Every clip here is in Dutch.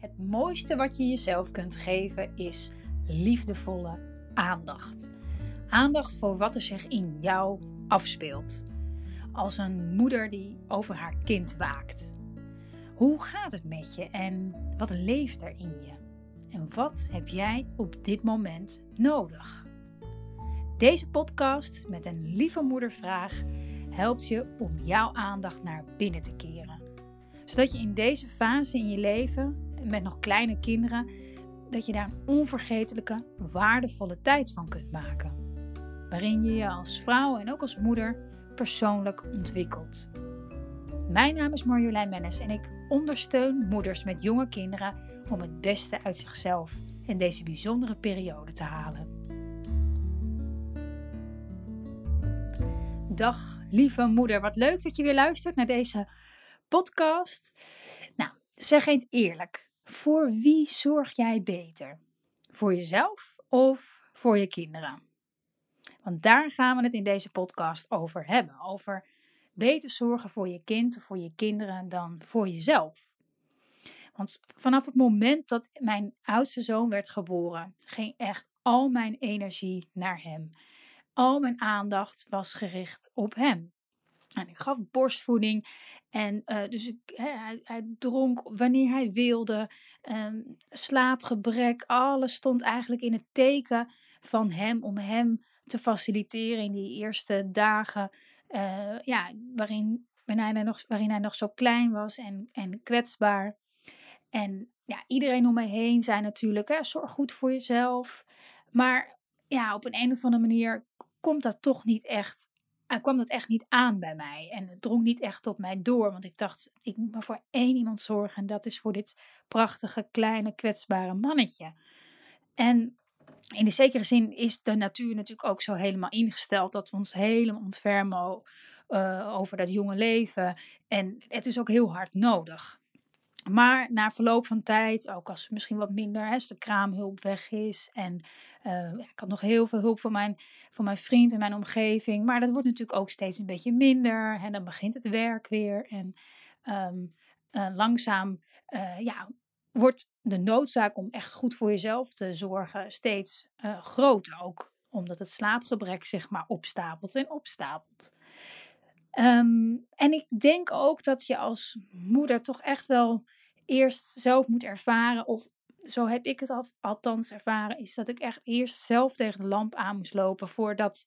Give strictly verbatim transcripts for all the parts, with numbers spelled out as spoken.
Het mooiste wat je jezelf kunt geven is liefdevolle aandacht. Aandacht voor wat er zich in jou afspeelt. Als een moeder die over haar kind waakt. Hoe gaat het met je en wat leeft er in je? En wat heb jij op dit moment nodig? Deze podcast met een lieve moedervraag helpt je om jouw aandacht naar binnen te keren. Zodat je in deze fase in je leven, met nog kleine kinderen, dat je daar een onvergetelijke, waardevolle tijd van kunt maken. Waarin je je als vrouw en ook als moeder persoonlijk ontwikkelt. Mijn naam is Marjolein Mennes en ik ondersteun moeders met jonge kinderen om het beste uit zichzelf in deze bijzondere periode te halen. Dag lieve moeder, wat leuk dat je weer luistert naar deze podcast. Nou, zeg eens eerlijk, voor wie zorg jij beter? Voor jezelf of voor je kinderen? Want daar gaan we het in deze podcast over hebben. Over beter zorgen voor je kind of voor je kinderen dan voor jezelf. Want vanaf het moment dat mijn oudste zoon werd geboren, ging echt al mijn energie naar hem. Al mijn aandacht was gericht op hem. En ik gaf borstvoeding. En uh, dus ik, hij, hij dronk wanneer hij wilde. Um, slaapgebrek. Alles stond eigenlijk in het teken van hem. Om hem te faciliteren in die eerste dagen. Uh, ja, waarin, waarin, hij nog, waarin hij nog zo klein was en, en kwetsbaar. En ja, iedereen om mij heen zei natuurlijk, hè, zorg goed voor jezelf. Maar ja, op een, een of andere manier komt dat toch niet echt, kwam dat echt niet aan bij mij. En het drong niet echt op mij door. Want ik dacht, ik moet maar voor één iemand zorgen. En dat is voor dit prachtige, kleine, kwetsbare mannetje. En in de zekere zin is de natuur natuurlijk ook zo helemaal ingesteld. Dat we ons helemaal ontfermen uh, over dat jonge leven. En het is ook heel hard nodig. Maar na verloop van tijd, ook als misschien wat minder, hè, als de kraamhulp weg is. En uh, ik had nog heel veel hulp van mijn, van mijn vriend en mijn omgeving. Maar dat wordt natuurlijk ook steeds een beetje minder. En dan begint het werk weer. En um, uh, langzaam uh, ja, wordt de noodzaak om echt goed voor jezelf te zorgen steeds uh, groter ook. Omdat het slaapgebrek zich maar opstapelt en opstapelt. Um, en ik denk ook dat je als moeder toch echt wel eerst zelf moet ervaren, of zo heb ik het al, althans ervaren, is dat ik echt eerst zelf tegen de lamp aan moest lopen voordat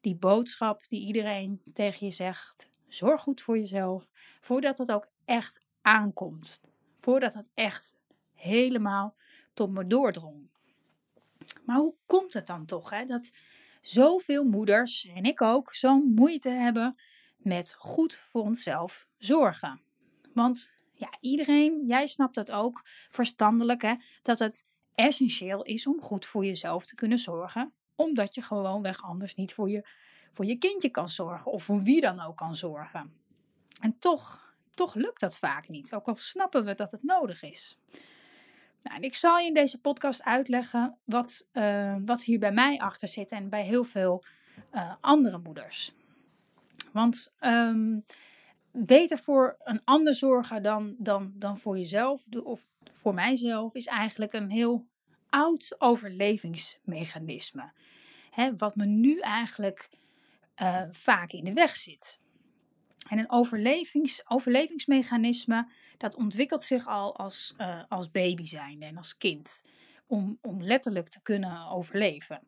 die boodschap die iedereen tegen je zegt, zorg goed voor jezelf, voordat dat ook echt aankomt. Voordat dat echt helemaal tot me doordrong. Maar hoe komt het dan toch, hè, dat zoveel moeders, en ik ook, zo'n moeite hebben met goed voor onszelf zorgen. Want ja, iedereen, jij snapt dat ook, verstandelijk, hè, dat het essentieel is om goed voor jezelf te kunnen zorgen. Omdat je gewoonweg anders niet voor je, voor je kindje kan zorgen. Of voor wie dan ook kan zorgen. En toch, toch lukt dat vaak niet. Ook al snappen we dat het nodig is. Nou, en ik zal je in deze podcast uitleggen wat, uh, wat hier bij mij achter zit. En bij heel veel uh, andere moeders. Want um, beter voor een ander zorgen dan, dan, dan voor jezelf of voor mijzelf is eigenlijk een heel oud overlevingsmechanisme. Hè, wat me nu eigenlijk uh, vaak in de weg zit. En een overlevings, overlevingsmechanisme dat ontwikkelt zich al als, uh, als baby zijnde en als kind. Om, om letterlijk te kunnen overleven.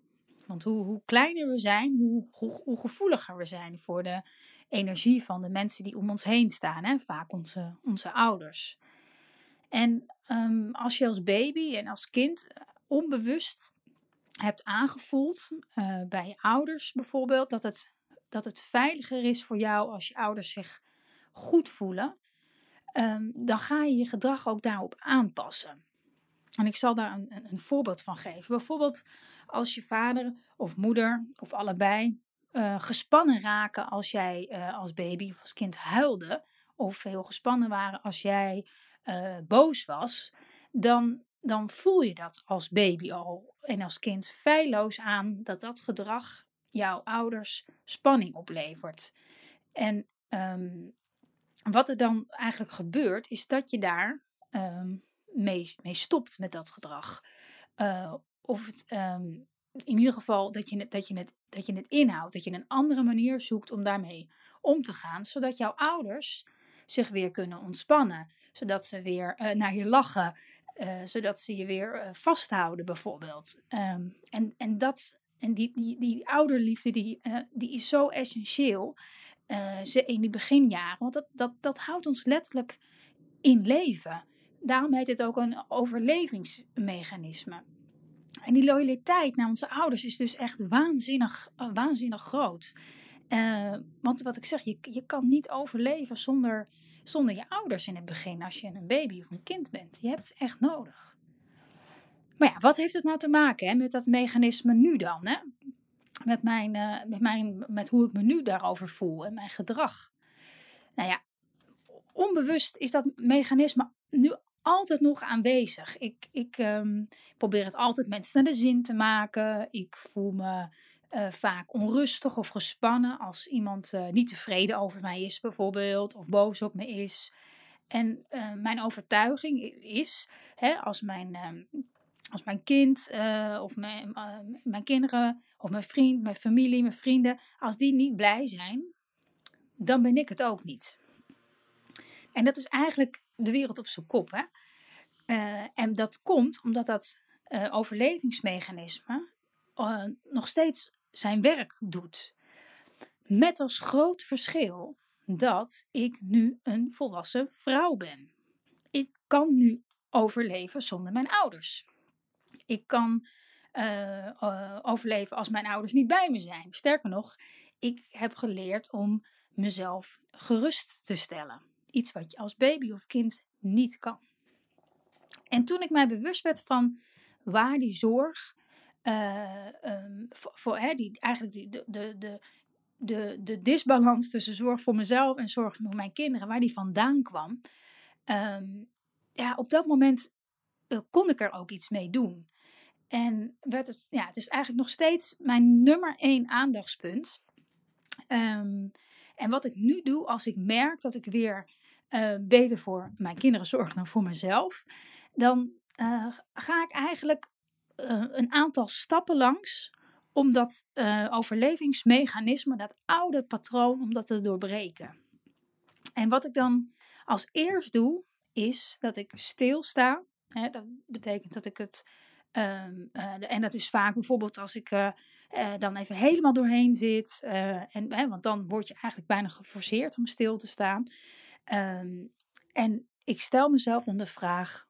Want hoe, hoe kleiner we zijn, hoe, hoe, hoe gevoeliger we zijn voor de energie van de mensen die om ons heen staan. Hè? Vaak onze, onze ouders. En um, als je als baby en als kind onbewust hebt aangevoeld, uh, bij je ouders bijvoorbeeld, dat het, dat het veiliger is voor jou als je ouders zich goed voelen, um, dan ga je je gedrag ook daarop aanpassen. En ik zal daar een, een voorbeeld van geven. Bijvoorbeeld als je vader of moeder of allebei uh, gespannen raken als jij uh, als baby of als kind huilde. Of heel gespannen waren als jij uh, boos was. Dan, dan voel je dat als baby al en als kind feilloos aan dat dat gedrag jouw ouders spanning oplevert. En um, wat er dan eigenlijk gebeurt is dat je daar Um, mee, mee stopt met dat gedrag. Uh, of het, um, in ieder geval dat je, het, dat, je het, dat je het inhoudt. Dat je een andere manier zoekt om daarmee om te gaan. Zodat jouw ouders zich weer kunnen ontspannen. Zodat ze weer uh, naar je lachen. Uh, zodat ze je weer uh, vasthouden bijvoorbeeld. Um, en, en, dat, en die, die, die ouderliefde die, uh, die is zo essentieel. Uh, in die beginjaren. Want dat, dat, dat houdt ons letterlijk in leven. Daarom heet het ook een overlevingsmechanisme. En die loyaliteit naar onze ouders is dus echt waanzinnig, uh, waanzinnig groot. Uh, want wat ik zeg, je, je kan niet overleven zonder, zonder je ouders in het begin. Als je een baby of een kind bent. Je hebt het echt nodig. Maar ja, wat heeft het nou te maken hè, met dat mechanisme nu dan? Hè? Met, mijn, uh, met, mijn, met hoe ik me nu daarover voel en mijn gedrag. Nou ja, onbewust is dat mechanisme nu altijd nog aanwezig. Ik, ik um, probeer het altijd mensen naar de zin te maken. Ik voel me uh, vaak onrustig of gespannen als iemand uh, niet tevreden over mij is bijvoorbeeld. Of boos op me is. En uh, mijn overtuiging is, hè, als mijn... Um, Als mijn kind uh, of mijn, uh, mijn kinderen of mijn vriend, mijn familie, mijn vrienden, als die niet blij zijn, dan ben ik het ook niet. En dat is eigenlijk de wereld op zijn kop. Hè? Uh, en dat komt omdat dat uh, overlevingsmechanisme uh, nog steeds zijn werk doet. Met als groot verschil dat ik nu een volwassen vrouw ben. Ik kan nu overleven zonder mijn ouders. Ik kan uh, uh, overleven als mijn ouders niet bij me zijn. Sterker nog, ik heb geleerd om mezelf gerust te stellen. Iets wat je als baby of kind niet kan. En toen ik mij bewust werd van waar die zorg, uh, um, voor, voor hè, die, eigenlijk die, de, de, de, de, de disbalans tussen zorg voor mezelf en zorg voor mijn kinderen, waar die vandaan kwam. Um, ja, op dat moment uh, kon ik er ook iets mee doen. En werd het, ja, het is eigenlijk nog steeds mijn nummer één aandachtspunt. Um, en wat ik nu doe als ik merk dat ik weer uh, beter voor mijn kinderen zorg dan voor mezelf. Dan uh, ga ik eigenlijk uh, een aantal stappen langs om dat uh, overlevingsmechanisme, dat oude patroon, om dat te doorbreken. En wat ik dan als eerst doe, is dat ik stilsta. Hè, dat betekent dat ik het... Um, uh, de, en dat is vaak bijvoorbeeld als ik uh, uh, dan even helemaal doorheen zit. Uh, en, hè, want dan word je eigenlijk bijna geforceerd om stil te staan. Um, en ik stel mezelf dan de vraag,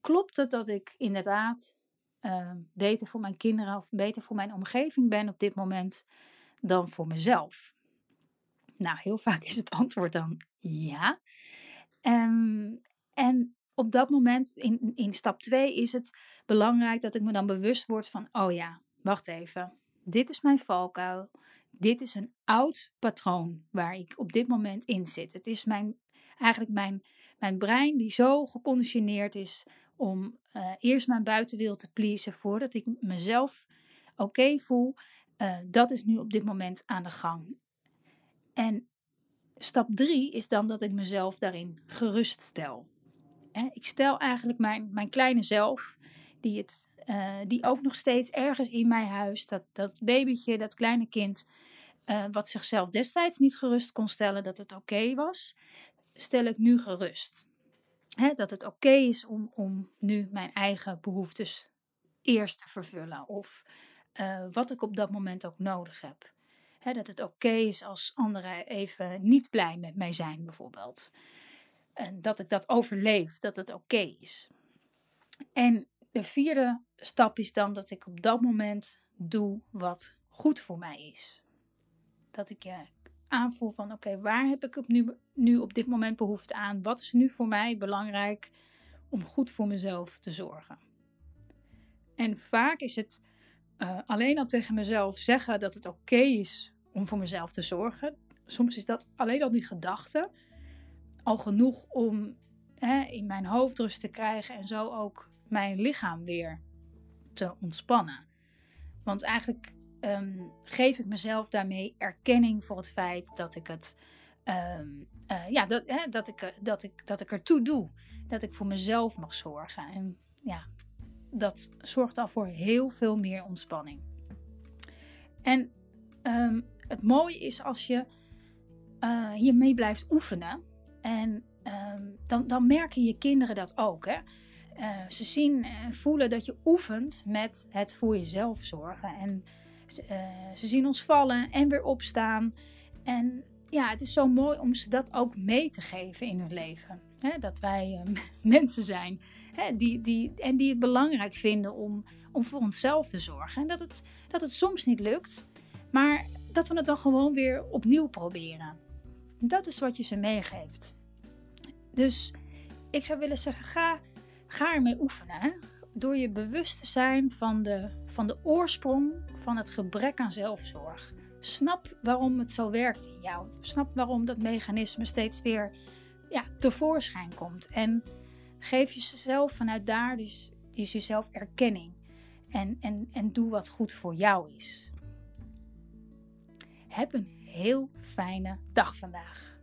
klopt het dat ik inderdaad uh, beter voor mijn kinderen of beter voor mijn omgeving ben op dit moment dan voor mezelf? Nou, heel vaak is het antwoord dan ja. Um, en... Op dat moment, in, in stap twee, is het belangrijk dat ik me dan bewust word van, oh ja, wacht even, dit is mijn valkuil. Dit is een oud patroon waar ik op dit moment in zit. Het is mijn, eigenlijk mijn, mijn brein die zo geconditioneerd is om uh, eerst mijn buitenwereld te pleasen voordat ik mezelf oké okay voel. Uh, dat is nu op dit moment aan de gang. En stap drie is dan dat ik mezelf daarin gerust stel. Ik stel eigenlijk mijn, mijn kleine zelf, die, het, uh, die ook nog steeds ergens in mijn huis, dat, dat babytje, dat kleine kind, uh, wat zichzelf destijds niet gerust kon stellen dat het oké okay was, stel ik nu gerust. Hè, dat het oké okay is om, om nu mijn eigen behoeftes eerst te vervullen of uh, wat ik op dat moment ook nodig heb. Hè, dat het oké okay is als anderen even niet blij met mij zijn bijvoorbeeld. En dat ik dat overleef, dat het oké okay is. En de vierde stap is dan dat ik op dat moment doe wat goed voor mij is. Dat ik ja, aanvoel van oké, okay, waar heb ik op nu, nu op dit moment behoefte aan? Wat is nu voor mij belangrijk om goed voor mezelf te zorgen? En vaak is het uh, alleen al tegen mezelf zeggen dat het oké okay is om voor mezelf te zorgen. Soms is dat alleen al die gedachte al genoeg om hè, in mijn hoofd rust te krijgen en zo ook mijn lichaam weer te ontspannen. Want eigenlijk um, geef ik mezelf daarmee erkenning voor het feit dat ik het, um, uh, ja, dat, hè, dat ik, dat ik, dat ik ertoe doe. dat ik voor mezelf mag zorgen. En ja, dat zorgt al voor heel veel meer ontspanning. En um, het mooie is als je uh, hiermee blijft oefenen. En um, dan, dan merken je kinderen dat ook, hè. Uh, ze zien en voelen dat je oefent met het voor jezelf zorgen. En uh, ze zien ons vallen en weer opstaan. En ja, het is zo mooi om ze dat ook mee te geven in hun leven. He, dat wij uh, mensen zijn he, die, die, en die het belangrijk vinden om, om voor onszelf te zorgen. En dat het, dat het soms niet lukt, maar dat we het dan gewoon weer opnieuw proberen. Dat is wat je ze meegeeft. Dus ik zou willen zeggen, ga... Ga ermee oefenen, hè? Door je bewust te zijn van de, van de oorsprong van het gebrek aan zelfzorg. Snap waarom het zo werkt in jou. Snap waarom dat mechanisme steeds weer ja, tevoorschijn komt. En geef jezelf vanuit daar dus, dus jezelf erkenning. En, en, en doe wat goed voor jou is. Heb een heel fijne dag vandaag.